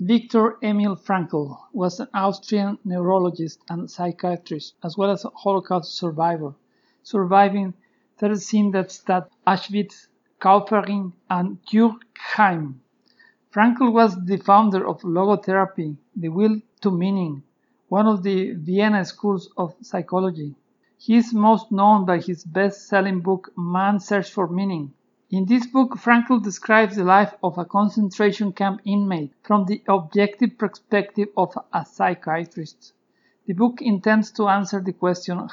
Viktor Emil Frankl was an Austrian neurologist and psychiatrist, as well as a Holocaust survivor, surviving Theresienstadt, Auschwitz, Kaufering, and Türkheim. Frankl was the founder of logotherapy, the will to meaning, one of the Vienna schools of psychology. He is most known by his best-selling book, Man's Search for Meaning. In this book, Frankl describes the life of a concentration camp inmate from the objective perspective of a psychiatrist. The book intends to answer the question,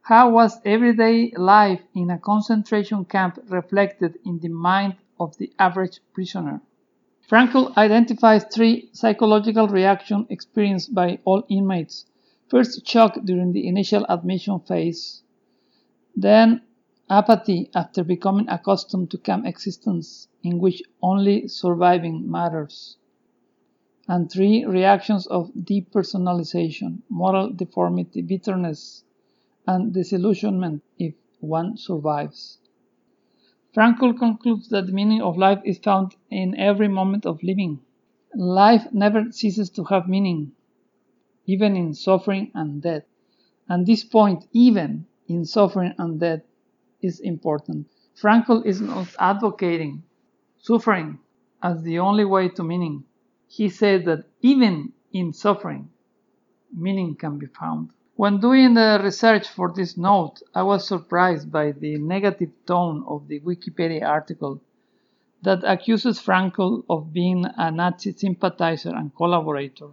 how was everyday life in a concentration camp reflected in the mind of the average prisoner? Frankl identifies three psychological reactions experienced by all inmates. First, shock during the initial admission phase, then apathy after becoming accustomed to camp existence, in which only surviving matters. And three, reactions of depersonalization, moral deformity, bitterness, and disillusionment if one survives. Frankl concludes that the meaning of life is found in every moment of living. Life never ceases to have meaning, even in suffering and death. And this point, even in suffering and death, is important. Frankl is not advocating suffering as the only way to meaning. He said that even in suffering, meaning can be found. When doing the research for this note, I was surprised by the negative tone of the Wikipedia article that accuses Frankl of being a Nazi sympathizer and collaborator.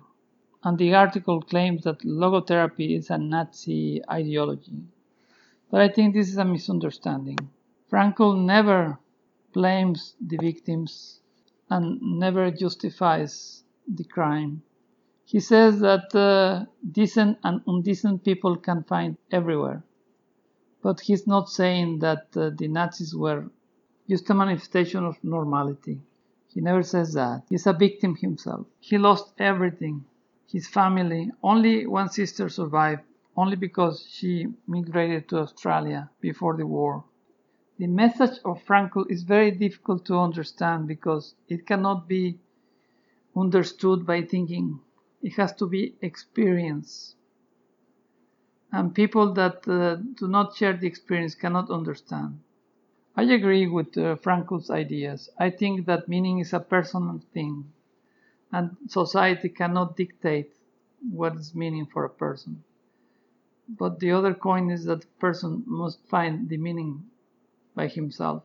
And the article claims that logotherapy is a Nazi ideology. But I think this is a misunderstanding. Frankl never blames the victims and never justifies the crime. He says that decent and indecent people can find everywhere. But he's not saying that the Nazis were just a manifestation of normality. He never says that. He's a victim himself. He lost everything. His family, only one sister survived. Only because she migrated to Australia before the war. The message of Frankl is very difficult to understand because it cannot be understood by thinking. It has to be experience. And people that do not share the experience cannot understand. I agree with Frankl's ideas. I think that meaning is a personal thing, and society cannot dictate what is meaning for a person. But the other coin is that the person must find the meaning by himself.